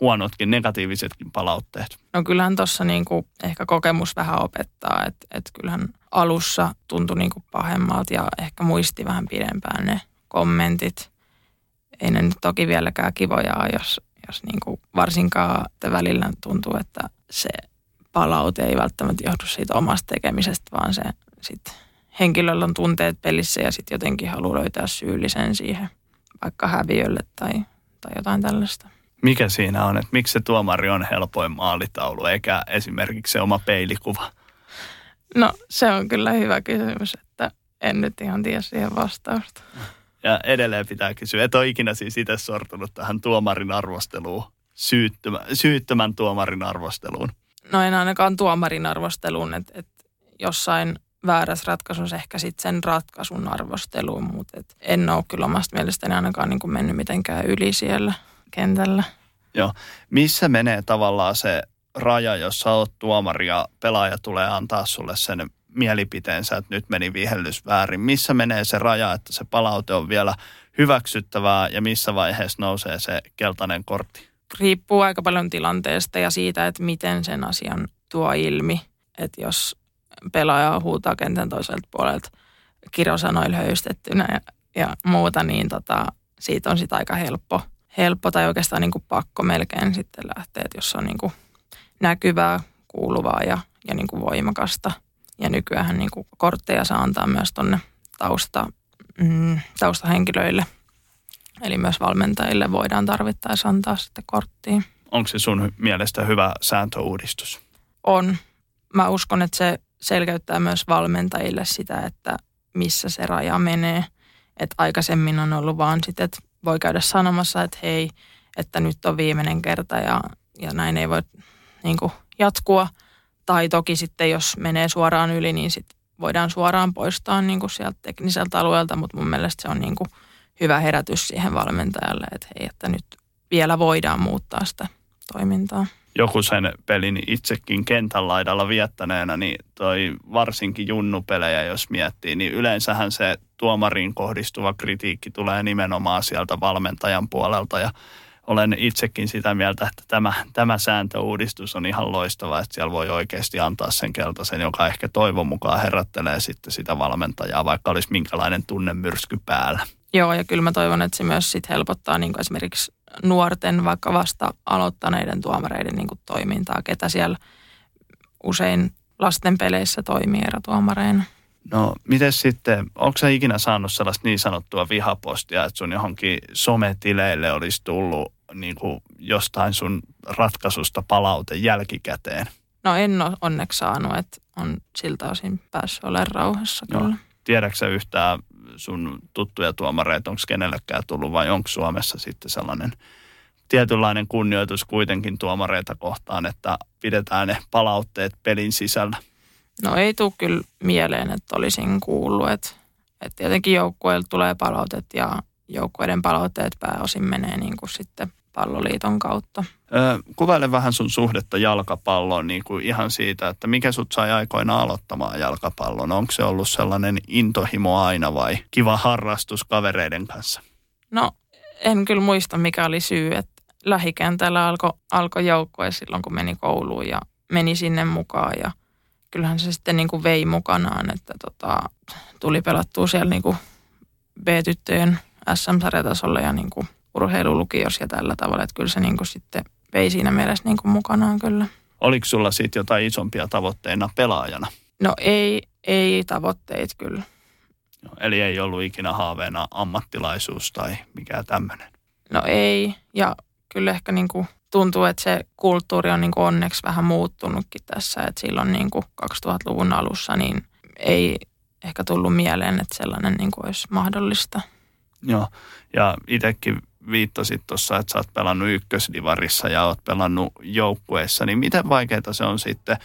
huonotkin, negatiivisetkin palautteet? No kyllähän tuossa niinku ehkä kokemus vähän opettaa, että et kyllähän alussa tuntui niinku pahemmalta ja ehkä muisti vähän pidempään ne kommentit. Ei ne nyt toki vieläkään kivoja, jos, jos niinku varsinkaan että välillä tuntuu, että se palaute ei välttämättä johdu siitä omasta tekemisestä, vaan se sitten henkilöllä on tunteet pelissä ja sitten jotenkin haluaa löytää syyllisen siihen, vaikka häviölle tai, tai jotain tällaista. Mikä siinä on, että miksi se tuomari on helpoin maalitaulu, eikä esimerkiksi se oma peilikuva? No se on kyllä hyvä kysymys, että en nyt ihan tiedä siihen vastausta. Ja edelleen pitää kysyä, et ole ikinä siis itse sortunut tähän tuomarin arvosteluun, syyttömän, syyttömän tuomarin arvosteluun? No en ainakaan tuomarin arvosteluun, että et jossain väärässä ratkaisussa ehkä sitten sen ratkaisun arvosteluun, mutta en ole kyllä omasta mielestäni ainakaan niin kuin mennyt mitenkään yli siellä kentällä. Joo. Missä menee tavallaan se raja, jos sä oot tuomari ja pelaaja tulee antaa sulle sen mielipiteensä, että nyt meni vihellys väärin? Missä menee se raja, että se palaute on vielä hyväksyttävää ja missä vaiheessa nousee se keltainen kortti? Riippuu aika paljon tilanteesta ja siitä, että miten sen asian tuo ilmi. Että jos pelaaja huutaa kentän toiselta puolelta kirosanoilla höystettynä ja, ja muuta, niin tota, siitä on sitten aika helppo. Helppo tai oikeastaan niin kuin pakko melkein sitten lähteä, että jos on niin kuin näkyvää, kuuluvaa ja, ja niin kuin voimakasta. Ja nykyäänhän niin kuin kortteja saa antaa myös tuonne tausta, mm, taustahenkilöille. Eli myös valmentajille voidaan tarvittaessa antaa sitten korttia. Onko se sun mielestä hyvä sääntöuudistus? On. Mä uskon, että se selkeyttää myös valmentajille sitä, että missä se raja menee. Että aikaisemmin on ollut vaan sitten, että voi käydä sanomassa, että hei, että nyt on viimeinen kerta ja, ja näin ei voi niin kuin jatkua. Tai toki sitten, jos menee suoraan yli, niin sit voidaan suoraan poistaa niin kuin sieltä tekniseltä alueelta, mutta mun mielestä se on niin kuin hyvä herätys siihen valmentajalle, että hei, että nyt vielä voidaan muuttaa sitä toimintaa. Joku sen pelin itsekin kentän laidalla viettäneenä, niin toi varsinkin junnupelejä, jos miettii, niin yleensähän se tuomariin kohdistuva kritiikki tulee nimenomaan sieltä valmentajan puolelta. Ja olen itsekin sitä mieltä, että tämä, tämä sääntöuudistus on ihan loistava, että siellä voi oikeasti antaa sen keltaisen, joka ehkä toivon mukaan herättelee sitten sitä valmentajaa, vaikka olisi minkälainen tunnemyrsky päällä. Joo, ja kyllä mä toivon, että se myös sit helpottaa niin kuin esimerkiksi nuorten, vaikka vasta aloittaneiden tuomareiden niin kuin toimintaa, ketä siellä usein lasten peleissä toimii erotuomareina. No, miten sitten, onko sä ikinä saanut sellaista niin sanottua vihapostia, että sun johonkin sometileille olisi tullut niin kuin jostain sun ratkaisusta palaute jälkikäteen? No en ole onneksi saanut, että on siltä osin päässyt olemaan rauhassa kyllä. No, tiedätkö sä yhtään sun tuttuja tuomareita, onko kenellekään tullut vai onko Suomessa sitten sellainen tietynlainen kunnioitus kuitenkin tuomareita kohtaan, että pidetään ne palautteet pelin sisällä? No ei tule kyllä mieleen, että olisin kuullut, että, että tietenkin joukkueilta tulee palautet ja joukkueiden palauteet pääosin menee niin kuin sitten palloliiton kautta. Öö, kuvaile vähän sun suhdetta jalkapalloon niin kuin ihan siitä, että mikä sut sai aikoina aloittamaan jalkapallon. Onko se ollut sellainen intohimo aina vai kiva harrastus kavereiden kanssa? No en kyllä muista mikä oli syy, että lähikentällä alkoi alko joukkue silloin kun meni kouluun ja meni sinne mukaan ja kyllähän se sitten niin kuin vei mukanaan, että tota, tuli pelattua siellä niin kuin B-tyttöjen S M-sarjatasolla ja niin kuin urheilulukiossa ja tällä tavalla. Että kyllä se niin kuin sitten vei siinä mielessä niin kuin mukanaan kyllä. Oliko sulla sitten jotain isompia tavoitteina pelaajana? No ei, ei tavoitteet kyllä. No, eli ei ollut ikinä haaveena ammattilaisuus tai mikään tämmöinen? No ei ja kyllä ehkä niin kuin tuntuu, että se kulttuuri on niin kuin onneksi vähän muuttunutkin tässä, että silloin niin kuin kaksituhattaluvun alussa niin ei ehkä tullut mieleen, että sellainen niin kuin olisi mahdollista. Joo, ja itsekin viittasit tuossa, että sä oot pelannut ykkösdivarissa ja oot pelannut joukkueessa, niin miten vaikeaa se on sitten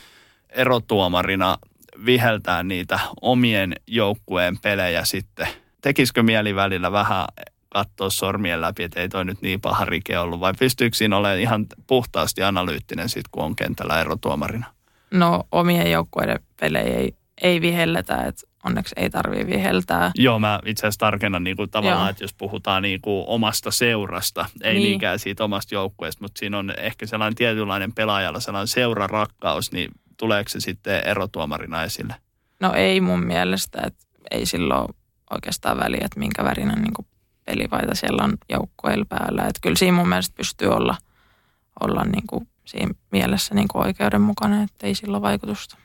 erotuomarina viheltää niitä omien joukkueen pelejä sitten? Tekisikö mieli välillä vähän katsoa sormien läpi, että ei toi nyt niin paha rike ollut, vai pystyykö siinä olemaan ihan puhtaasti analyyttinen sit, kun on kentällä erotuomarina? No omien joukkueiden pelejä ei, ei vihelletä, että onneksi ei tarvitse viheltää. Joo, mä itse asiassa tarkennan niin kuin tavallaan, Joo. että jos puhutaan niin kuin omasta seurasta, ei niin. niinkään siitä omasta joukkueesta, mutta siinä on ehkä sellainen tietynlainen pelaajalla sellainen seurarakkaus, niin tuleeko se sitten erotuomarina esille? No ei mun mielestä, että ei silloin oikeastaan väliä, että minkä värinen niin kuin pelivaita siellä on joukkueilla päällä. Että kyllä siinä mun mielestä pystyy olla, olla niin kuin siinä mielessä niin kuin oikeudenmukainen, että ei sillä ole vaikutusta.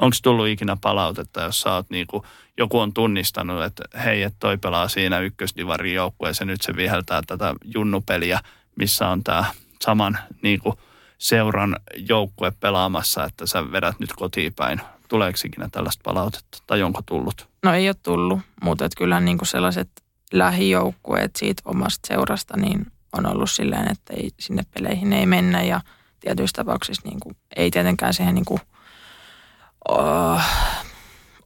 Onko tullut ikinä palautetta, jos sä oot niin kuin, joku on tunnistanut, että hei, että toi pelaa siinä ykkösdivarin joukkueessa ja nyt se viheltää tätä junnupeliä, missä on tämä saman niin kuin seuran joukkue pelaamassa, että sä vedät nyt kotiin päin. Tuleeko ikinä tällaista palautetta tai onko tullut? No ei ole tullut, mutta kyllähän niin kuin sellaiset lähijoukkueet siitä omasta seurasta niin on ollut silleen, että ei, sinne peleihin ei mennä ja tietyissä tapauksissa niin kuin, ei tietenkään siihen niin kuin, oh,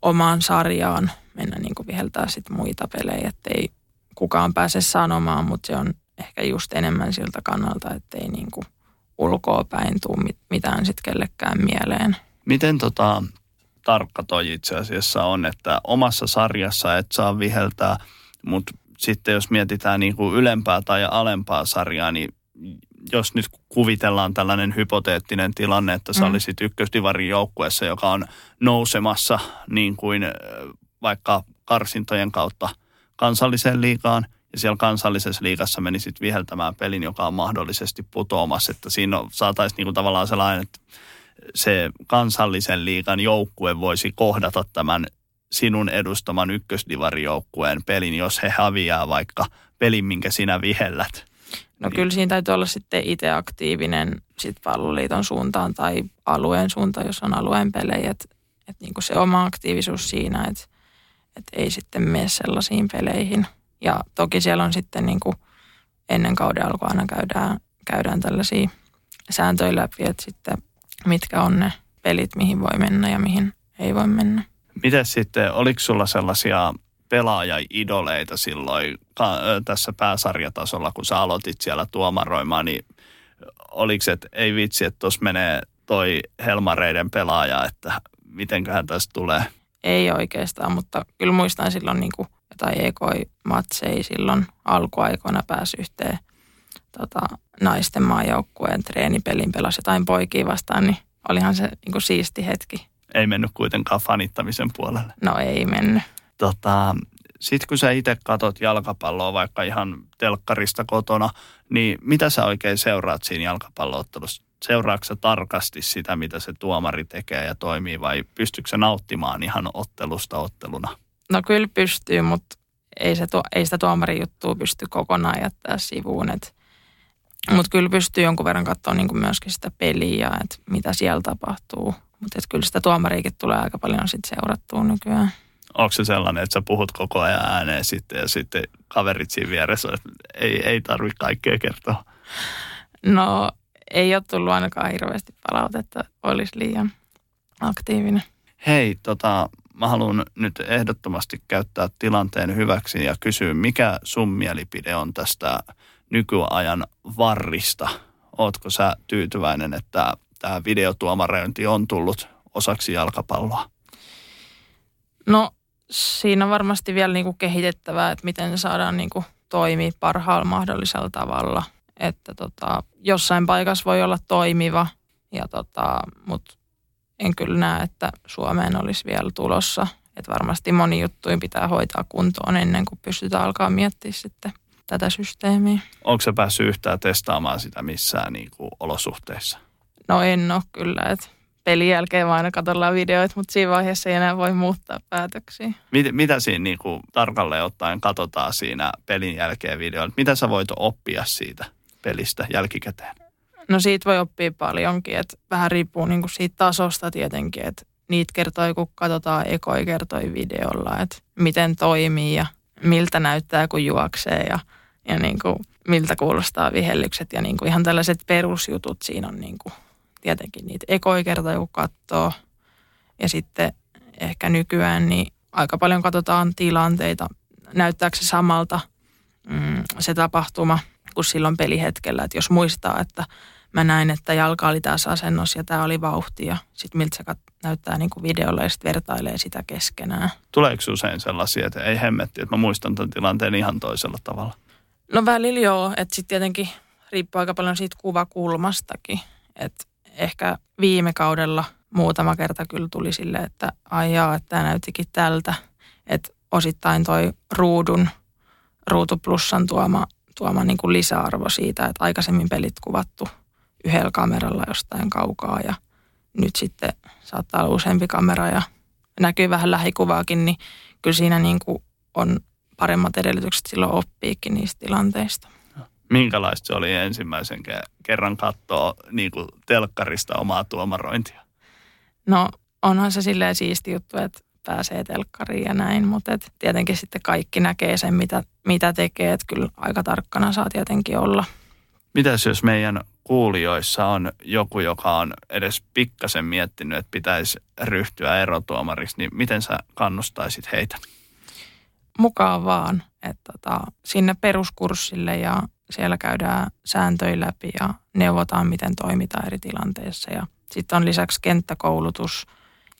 omaan sarjaan mennä niin kuin viheltää sit muita pelejä, ettei kukaan pääse sanomaan, mutta se on ehkä just enemmän siltä kannalta, ettei niin kuin ulkoa päin tule mit, mitään sit kellekään mieleen. Miten tota, tarkka toi itse asiassa on, että omassa sarjassa et saa viheltää, mutta sitten jos mietitään niin kuin ylempää tai alempaa sarjaa, niin jos nyt kuvitellaan tällainen hypoteettinen tilanne, että sä mm. olisit ykkösdivarin joukkueessa, joka on nousemassa niin kuin vaikka karsintojen kautta kansalliseen liigaan, ja siellä kansallisessa liigassa menisit viheltämään pelin, joka on mahdollisesti putoamassa, että siinä saataisiin niin kuin tavallaan sellainen, että se kansallisen liigan joukkue voisi kohdata tämän sinun edustaman ykkösdivarijoukkueen pelin, jos he häviää vaikka pelin, minkä sinä vihellät. No niin. Kyllä siinä täytyy olla sitten itse aktiivinen sit palloliiton suuntaan tai alueen suuntaan, jos on alueen pelejä. Että et niinku se oma aktiivisuus siinä, että et ei sitten mene sellaisiin peleihin. Ja toki siellä on sitten niinku ennen kauden alkua aina käydään, käydään tällaisia sääntöjä läpi, että sitten mitkä on ne pelit, mihin voi mennä ja mihin ei voi mennä. Mites sitten, oliko sulla sellaisia pelaaja-idoleita silloin tässä pääsarjatasolla, kun sä aloitit siellä tuomaroimaan, niin oliko, että ei vitsi, että tuossa menee toi Helmareiden pelaaja, että mitenköhän tästä tulee? Ei oikeastaan, mutta kyllä muistan silloin niin kuin jotain ekoi matseja silloin alkuaikoina pääsi yhteen tota, naisten maajoukkueen treenipelin pelasi jotain poikia vastaan, niin olihan se niin kuin siisti hetki. Ei mennyt kuitenkaan fanittamisen puolelle. No ei mennyt. Tota, sitten kun sä itse katot jalkapalloa vaikka ihan telkkarista kotona, niin mitä sä oikein seuraat siinä jalkapalloottelussa? seuraatko tarkasti sitä, mitä se tuomari tekee ja toimii, vai pystyykö se nauttimaan ihan ottelusta otteluna? No kyllä pystyy, mutta ei, se tu- ei sitä tuomarin juttua pysty kokonaan jättää sivuun. Mutta kyllä pystyy jonkun verran katsoa niinku myöskin sitä peliä, että mitä siellä tapahtuu. Mutta kyllä sitä tuomariikin tulee aika paljon sit seurattua nykyään. Onko se sellainen, että sä puhut koko ajan ääneen sitten ja sitten kaverit siinä vieressä, että ei, ei tarvitse kaikkea kertoa? No ei ole tullut ainakaan hirveästi palautetta, että olisi liian aktiivinen. Hei, tota, mä haluan nyt ehdottomasti käyttää tilanteen hyväksi ja kysyä, mikä sun mielipide on tästä nykyajan varrista? Ootko sä tyytyväinen, että tämä videotuomarointi on tullut osaksi jalkapalloa? No siinä on varmasti vielä niinku kehitettävää, että miten saadaan niinku toimia parhaalla mahdollisella tavalla. Että tota, jossain paikassa voi olla toimiva, ja tota, mutta en kyllä näe, että Suomeen olisi vielä tulossa. Että varmasti moni juttuja pitää hoitaa kuntoon ennen kuin pystytään alkaa miettiä sitten tätä systeemiä. Onko se päässyt yhtään testaamaan sitä missään niinku olosuhteissa? No en ole kyllä, että pelin jälkeen vaan aina katsellaan videoita, mutta siinä vaiheessa ei enää voi muuttaa päätöksiä. Mit, mitä siinä niinku tarkalleen ottaen katsotaan siinä pelin jälkeen videoilla? Mitä sä voit oppia siitä pelistä jälkikäteen? No siitä voi oppia paljonkin, että vähän riippuu niinku siitä tasosta tietenkin, että niitä kertoi, kun katsotaan ekoi kertoi videolla, että miten toimii ja miltä näyttää, kun juoksee ja, ja niinku, miltä kuulostaa vihellykset ja niinku ihan tällaiset perusjutut siinä on niinku. Tietenkin niitä ekoi kertaa joku katsoo. Ja sitten ehkä nykyään niin aika paljon katsotaan tilanteita. Näyttääkö se samalta mm, se tapahtuma kuin silloin pelihetkellä. Että jos muistaa, että mä näin, että jalka oli tässä asennossa ja tämä oli vauhti. Ja sitten miltä se kat- näyttää niin kuin videolla ja sitten vertailee sitä keskenään. Tuleeko usein sellaisia, että ei hemmetti, että mä muistan tämän tilanteen ihan toisella tavalla? No välillä joo. Että sitten tietenkin riippuu aika paljon siitä kuvakulmastakin. Että ehkä viime kaudella muutama kerta kyllä tuli silleen, että ai jaa, että tämä näyttikin tältä. Että osittain toi ruudun, ruutuplussan tuoma, tuoma niin kuin lisäarvo siitä, että aikaisemmin pelit kuvattu yhdellä kameralla jostain kaukaa. Ja nyt sitten saattaa olla useampi kamera ja näkyy vähän lähikuvaakin, niin kyllä siinä niin kuin on paremmat edellytykset silloin oppiikin niistä tilanteista. Minkälaista se oli ensimmäisen kerran katsoa niin kuin telkkarista omaa tuomarointia? No onhan se silleen siisti juttu, että pääsee telkkariin ja näin, mutta et tietenkin sitten kaikki näkee sen, mitä, mitä tekee, että kyllä aika tarkkana saa tietenkin olla. Mitäs jos meidän kuulijoissa on joku, joka on edes pikkasen miettinyt, että pitäisi ryhtyä erotuomariksi, niin miten sä kannustaisit heitä? Mukaan vaan, että tota, sinne peruskurssille ja siellä käydään sääntöjä läpi ja neuvotaan, miten toimitaan eri tilanteissa. Ja sitten on lisäksi kenttäkoulutus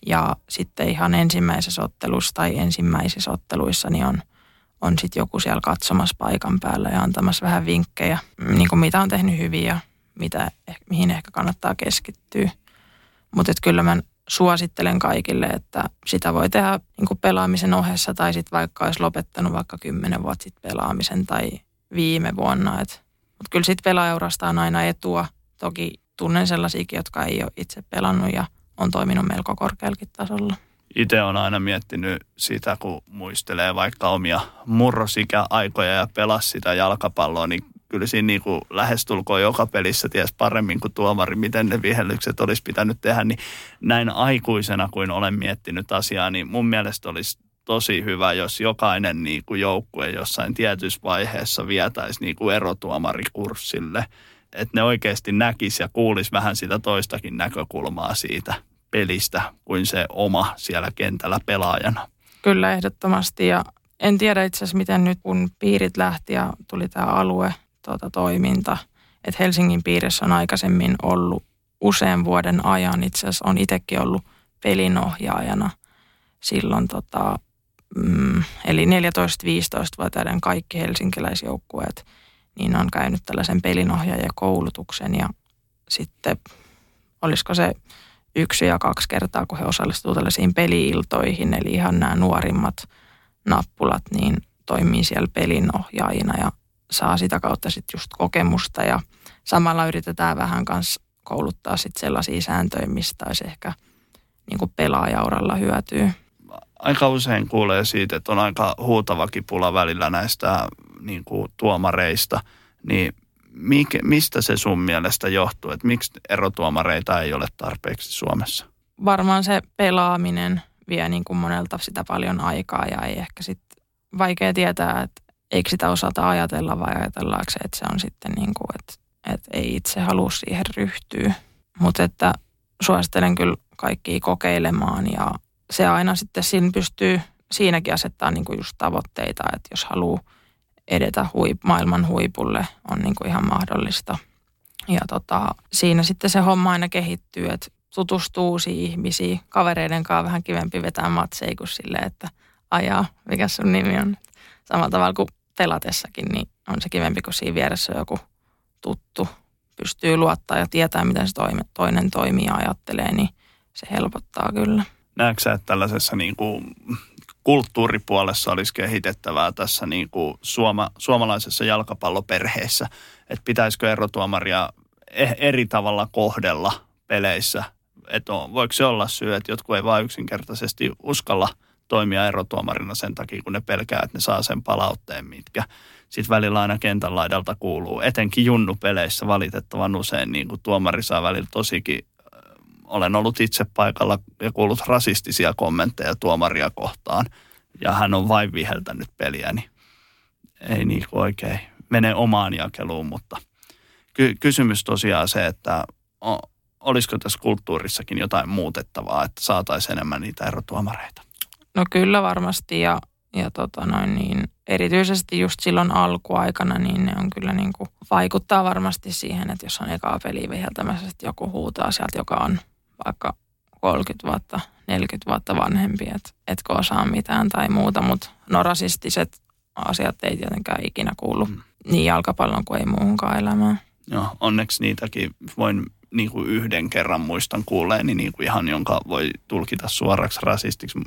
ja sitten ihan ensimmäisessä ottelussa tai ensimmäisissä otteluissa niin on, on sitten joku siellä katsomassa paikan päällä ja antamassa vähän vinkkejä, niin kuin mitä on tehnyt hyvin ja mitä, mihin ehkä kannattaa keskittyä. Mutta kyllä mä suosittelen kaikille, että sitä voi tehdä niin kuin pelaamisen ohessa tai sitten vaikka olisi lopettanut vaikka kymmenen vuotta sitten pelaamisen tai viime vuonna. Mutta kyllä sitten pelaajaurasta on aina etua. Toki tunnen sellaisiakin, jotka ei ole itse pelannut ja on toiminut melko korkeallakin tasolla. Itse olen aina miettinyt sitä, kun muistelee vaikka omia murrosikäaikoja ja pelasi sitä jalkapalloa, niin kyllä siinä niin kuin lähestulkoon joka pelissä ties paremmin kuin tuomari, miten ne vihellykset olisi pitänyt tehdä. Niin näin aikuisena kuin olen miettinyt asiaa, niin mun mielestä olisi tosi hyvä, jos jokainen niin kuin joukkue jossain tietyssä vaiheessa vietäisi niin kuin erotuomarikurssille. Että ne oikeasti näkisi ja kuulisi vähän sitä toistakin näkökulmaa siitä pelistä kuin se oma siellä kentällä pelaajana. Kyllä ehdottomasti ja en tiedä itse asiassa miten nyt kun piirit lähti ja tuli tämä alue tuota, toiminta. Että Helsingin piirissä on aikaisemmin ollut usean vuoden ajan itse asiassa on itsekin ollut pelinohjaajana silloin tota Mm, eli neljätoista-viisitoista-vuotiaiden kaikki helsinkiläisjoukkueet niin on käynyt tällaisen pelinohjaajakoulutuksen ja sitten olisiko se yksi ja kaksi kertaa, kun he osallistuvat tällaisiin peli-iltoihin, eli ihan nämä nuorimmat nappulat niin toimii siellä pelinohjaajina ja saa sitä kautta sitten just kokemusta ja samalla yritetään vähän kanssa kouluttaa sitten sellaisia sääntöjä, mistä olisi ehkä niin kuin pelaajauralla hyötyä. Aika usein kuulee siitä, että on aika huutava kipula välillä näistä niin kuin tuomareista, niin mikä, mistä se sun mielestä johtuu, että miksi erotuomareita ei ole tarpeeksi Suomessa? Varmaan se pelaaminen vie niin kuin monelta sitä paljon aikaa ja ei ehkä sitten vaikea tietää, että eikö sitä osata ajatella vai ajatellaanko se, että se on sitten niin kuin, että, että ei itse halua siihen ryhtyä. Mutta että suosittelen kyllä kaikkia kokeilemaan ja se aina sitten siinä pystyy siinäkin asettaa niin kuin just tavoitteita, että jos haluaa edetä huip, maailman huipulle, on niin kuin ihan mahdollista. Ja tota, siinä sitten se homma aina kehittyy, että tutustuu uusiin ihmisiin. Kavereiden kanssa vähän kivempi vetää matseja kuin silleen, että ajaa, mikä sun nimi on. Samalla tavalla kuin pelatessakin, niin on se kivempi, kun siinä vieressä joku tuttu pystyy luottaa ja tietää, miten se toinen toimii ja ajattelee, niin se helpottaa kyllä. Näetkö sä, että tällaisessa niin kuin kulttuuripuolessa olisi kehitettävää tässä niin kuin suoma, suomalaisessa jalkapalloperheessä, että pitäisikö erotuomaria eri tavalla kohdella peleissä? Että voiko se olla syy, että jotkut ei vaan yksinkertaisesti uskalla toimia erotuomarina sen takia, kun ne pelkää, että ne saa sen palautteen, mitkä sitten välillä aina kentän laidalta kuuluu. Etenkin junnupeleissä valitettavan usein niin kuin tuomari saa välillä tosikin. Olen ollut itse paikalla ja kuullut rasistisia kommentteja tuomaria kohtaan, ja hän on vain viheltänyt peliäni. Niin ei niin kuin oikein mene omaan jakeluun, mutta ky- kysymys tosiaan se, että o- olisiko tässä kulttuurissakin jotain muutettavaa, että saataisiin enemmän niitä erotuomareita? No kyllä varmasti, ja, ja tota noin niin, erityisesti just silloin alkuaikana, niin ne on kyllä niin kuin, vaikuttaa varmasti siihen, että jos on ekaa peliä viheltämässä, että joku huutaa sieltä, joka on vaikka kolmekymmentä vuotta, neljäkymmentä vuotta vanhempi, että etkö osaa mitään tai muuta, mutta no rasistiset asiat ei tietenkään ikinä kuulu mm. niin jalkapallon kuin ei muuhunkaan elämään. Joo, onneksi niitäkin voin niin kuin yhden kerran muistan kuuleeni niin kuin ihan, jonka voi tulkita suoraksi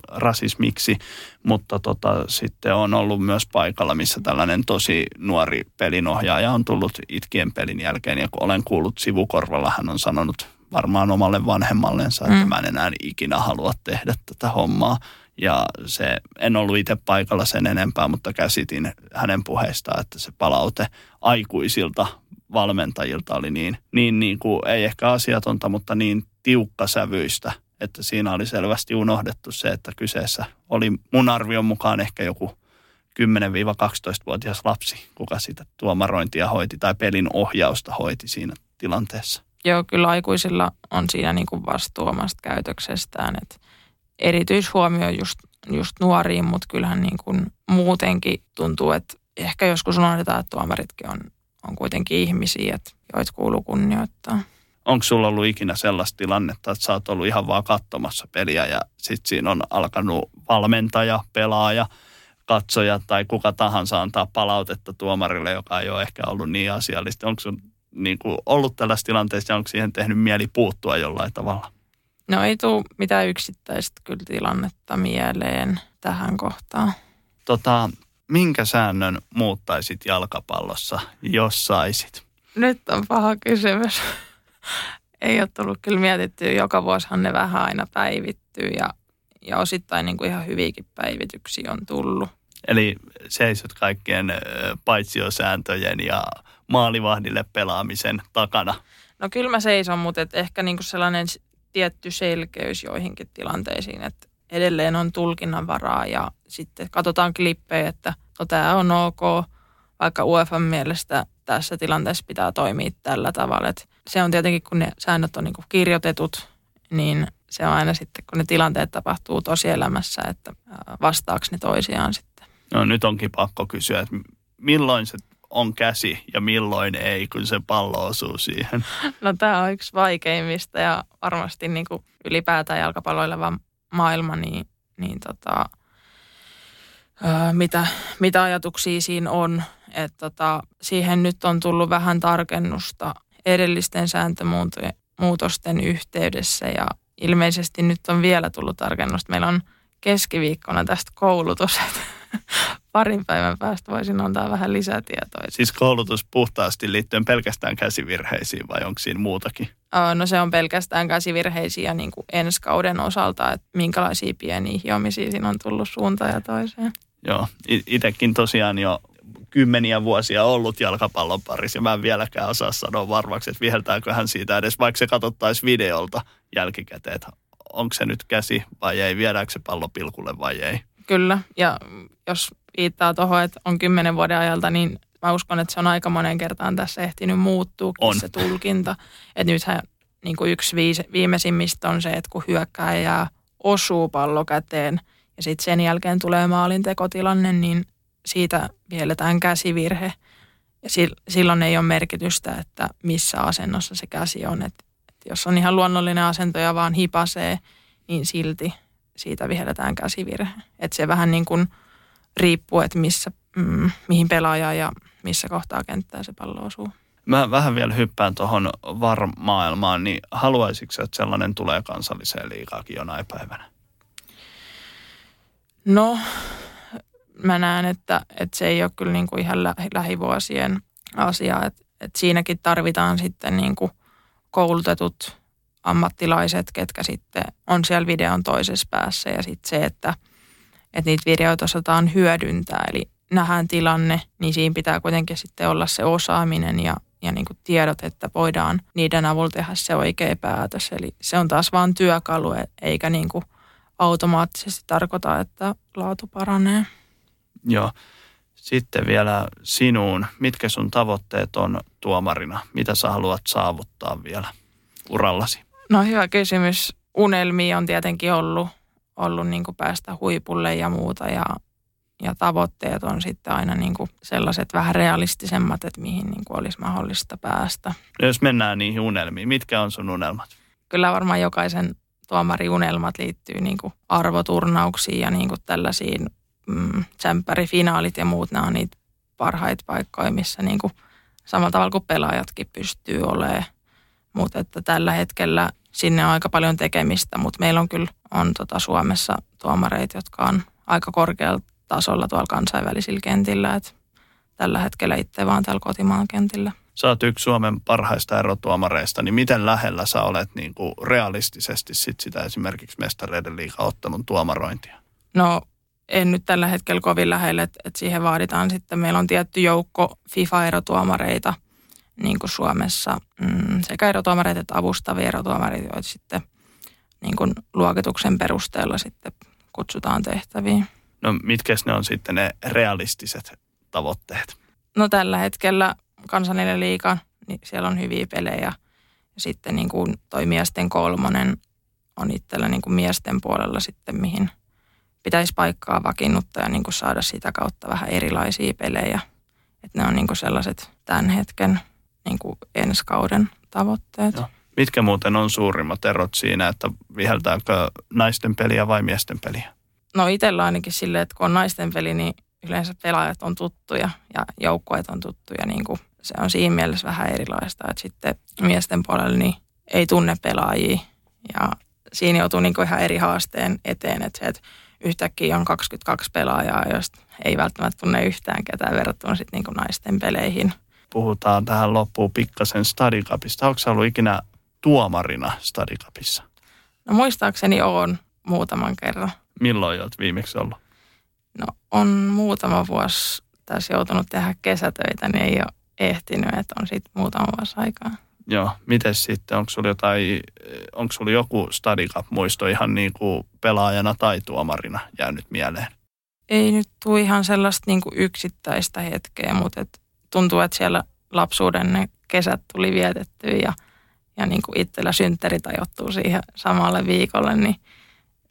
rasismiksi, mutta tota, sitten on ollut myös paikalla, missä tällainen tosi nuori pelinohjaaja on tullut itkien pelin jälkeen, ja kun olen kuullut sivukorvalla, hän on sanonut varmaan omalle vanhemmallensa, että mm. mä en enää ikinä halua tehdä tätä hommaa. Ja se, en ollut itse paikalla sen enempää, mutta käsitin hänen puheestaan, että se palaute aikuisilta valmentajilta oli niin, niin, niin kuin, ei ehkä asiatonta, mutta niin tiukkasävyistä, että siinä oli selvästi unohdettu se, että kyseessä oli mun arvion mukaan ehkä joku kymmenen-kaksitoistavuotias lapsi, kuka sitä tuomarointia hoiti tai pelin ohjausta hoiti siinä tilanteessa. Joo, kyllä aikuisilla on siinä niin kuin vastuu omasta käytöksestään, että erityishuomio just, just nuoriin, mutta kyllähän niin kuin muutenkin tuntuu, että ehkä joskus unohdetaan, että tuomaritkin on, on kuitenkin ihmisiä, että joita kuuluu kunnioittaa. Onko sulla ollut ikinä sellaista tilannetta, että sä oot ollut ihan vaan katsomassa peliä ja sitten siinä on alkanut valmentaja, pelaaja, katsoja tai kuka tahansa antaa palautetta tuomarille, joka ei ole ehkä ollut niin asiallista? Onko sun niin kuin ollut tällaista tilanteesta ja onko siihen tehnyt mieli puuttua jollain tavalla? No ei tule mitään yksittäistä kyllä tilannetta mieleen tähän kohtaan. Tota, minkä säännön muuttaisit jalkapallossa, jos saisit? Nyt on paha kysymys. Ei ole tullut kyllä mietittyä. Joka vuosihan ne vähän aina päivittyy ja, ja osittain niin kuin ihan hyviäkin päivityksiä on tullut. Eli seisot kaikkien paitsiosääntöjen ja maalivahdille pelaamisen takana? No kyllä mä seison, mutta et ehkä niin kuin sellainen tietty selkeys joihinkin tilanteisiin, että edelleen on tulkinnanvaraa ja sitten katsotaan klippejä, että no tämä on ok, vaikka U E F A:n mielestä tässä tilanteessa pitää toimia tällä tavalla. Et se on tietenkin, kun ne säännöt on niinku kirjoitetut, niin se on aina sitten, kun ne tilanteet tapahtuu tosielämässä, että vastaako ne toisiaan sitten. No nyt onkin pakko kysyä, että milloin se on käsi ja milloin ei, kun se pallo osuu siihen? No tämä on yksi vaikeimmista ja varmasti niin kuin ylipäätään jalkapalloileva maailma, niin, niin tota, ö, mitä, mitä ajatuksia siinä on. Et tota, siihen nyt on tullut vähän tarkennusta edellisten sääntömuutosten yhteydessä ja ilmeisesti nyt on vielä tullut tarkennusta. Meillä on keskiviikkona tästä koulutus, parin päivän päästä voisin antaa vähän lisätietoa. Siis koulutus puhtaasti liittyen pelkästään käsivirheisiin vai onko siinä muutakin? No se on pelkästään käsivirheisiä niin kuin ensi kauden osalta, että minkälaisia pieniä hiomisia siinä on tullut suuntaan ja toiseen. Joo, itsekin tosiaan jo kymmeniä vuosia ollut jalkapallon parissa ja mä en vieläkään osaa sanoa varmaksi, että viheltääköhän siitä edes, vaikka se katsottaisiin videolta jälkikäteen, että onko se nyt käsi vai ei, viedäänkö se pallo pilkulle vai ei. Kyllä, ja jos viittaa tuohon, että on kymmenen vuoden ajalta, niin mä uskon, että se on aika monen kertaan tässä ehtinyt muuttua se tulkinta. Että nythän niin kuin yksi viimeisimmistä on se, että kun hyökkääjä osuu pallo käteen ja sitten sen jälkeen tulee maalintekotilanne, niin siitä vihelletään käsivirhe. Ja silloin ei ole merkitystä, että missä asennossa se käsi on. Että jos on ihan luonnollinen asento ja vaan hipasee, niin silti siitä vihelletään käsivirhe. Että se vähän niin kuin riippuu, että missä, mm, mihin pelaaja ja missä kohtaa kenttää se pallo osuu. Mä vähän vielä hyppään tuohon V A R-maailmaan, niin haluaisitko, että sellainen tulee kansalliseen liigaakin jonain päivänä? No, mä näen, että, että se ei ole kyllä niin kuin ihan lä- lähivuosien asia. Että, että siinäkin tarvitaan sitten niin kuin koulutetut ammattilaiset, ketkä sitten on siellä videon toisessa päässä ja sitten se, että, että niitä videoita osataan hyödyntää. Eli nähdään tilanne, niin siinä pitää kuitenkin sitten olla se osaaminen ja, ja niin kuin tiedot, että voidaan niiden avulla tehdä se oikea päätös. Eli se on taas vaan työkalu, eikä niin kuin automaattisesti tarkoita, että laatu paranee. Joo. Sitten vielä sinuun. Mitkä sun tavoitteet on tuomarina? Mitä sä haluat saavuttaa vielä urallasi? No hyvä kysymys. Unelmia on tietenkin ollut, ollut niin kuin päästä huipulle ja muuta. Ja, ja tavoitteet on sitten aina niin kuin sellaiset vähän realistisemmat, että mihin niin kuin olisi mahdollista päästä. No jos mennään niihin unelmiin, mitkä on sun unelmat? Kyllä varmaan jokaisen tuomarin unelmat liittyy niin kuin arvoturnauksiin ja niin kuin tällaisiin tsemppärifinaalit ja muut, nämä on niitä parhaita paikkoja, missä niin kuin samalla tavalla kuin pelaajatkin pystyy olemaan. Mutta että tällä hetkellä sinne on aika paljon tekemistä, mutta meillä on kyllä on tota Suomessa tuomareita, jotka on aika korkealla tasolla tuolla kansainvälisillä kentillä. Et tällä hetkellä itse vaan täällä kotimaan kentillä. Sä oot yksi Suomen parhaista erotuomareista, niin miten lähellä sä olet niin kuin realistisesti sit sitä esimerkiksi mestareiden liigaottelun tuomarointia? No en nyt tällä hetkellä kovin lähellä, että et siihen vaaditaan sitten. Meillä on tietty joukko FIFA-erotuomareita niin kuin Suomessa, mm, sekä erotuomareita että avustavia erotuomareita, joita sitten niin kuin luokituksen perusteella sitten kutsutaan tehtäviin. No mitkä ne on sitten ne realistiset tavoitteet? No tällä hetkellä kansallinen liiga, niin siellä on hyviä pelejä. Ja sitten niin kuin toi miesten kolmonen on itsellä niin kuin miesten puolella sitten mihin pitäisi paikkaa vakiinnuttaa ja niin kuin saada sitä kautta vähän erilaisia pelejä. Että ne on niin kuin sellaiset tämän hetken niin kuin ensi kauden tavoitteet. No. Mitkä muuten on suurimmat erot siinä, että viheltääkö naisten peliä vai miesten peliä? No itsellä ainakin silleen, että kun on naisten peli, niin yleensä pelaajat on tuttuja ja joukkueet on tuttuja. Niin kuin se on siinä mielessä vähän erilaista. Että sitten miesten puolella niin ei tunne pelaajia ja siinä joutuu niin kuin ihan eri haasteen eteen, että se, että yhtäkkiä on kaksikymmentäkaksi pelaajaa, joista ei välttämättä tunne yhtään ketään verrattuna sitten niin kuin naisten peleihin. Puhutaan tähän loppuun pikkasen Study Cupista. Onko sä ollut ikinä tuomarina Study Cupissa? No muistaakseni olen muutaman kerran. Milloin olet viimeksi ollut? No on muutama vuosi tässä joutunut tehdä kesätöitä, niin ei ole ehtinyt, että on sitten muutama vuosi aikaa. Joo, miten sitten, onko sulla jotain, onko sulla joku Study Cup-muisto ihan niin kuin pelaajana tai tuomarina jäänyt mieleen? Ei nyt tule ihan sellaista niin kuin yksittäistä hetkeä, mutta et tuntuu, että siellä lapsuuden ne kesät tuli vietettyä ja, ja niin kuin itsellä synttärit ajoittuu siihen samalle viikolle, niin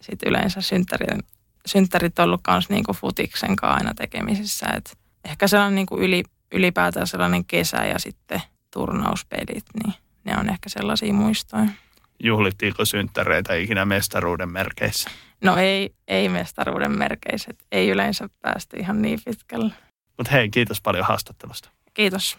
sitten yleensä synttärit, synttärit on ollut myös niin kuin futiksen kanssa aina tekemisissä. Et ehkä sellainen niin kuin yli, ylipäätään sellainen kesä ja sitten turnauspelit, niin ne on ehkä sellaisia muistoja. Juhlittiinko synttäreitä ikinä mestaruuden merkeissä? No ei, ei mestaruuden merkeissä. Ei yleensä päästy ihan niin pitkälle. Mutta hei, kiitos paljon haastattelusta. Kiitos.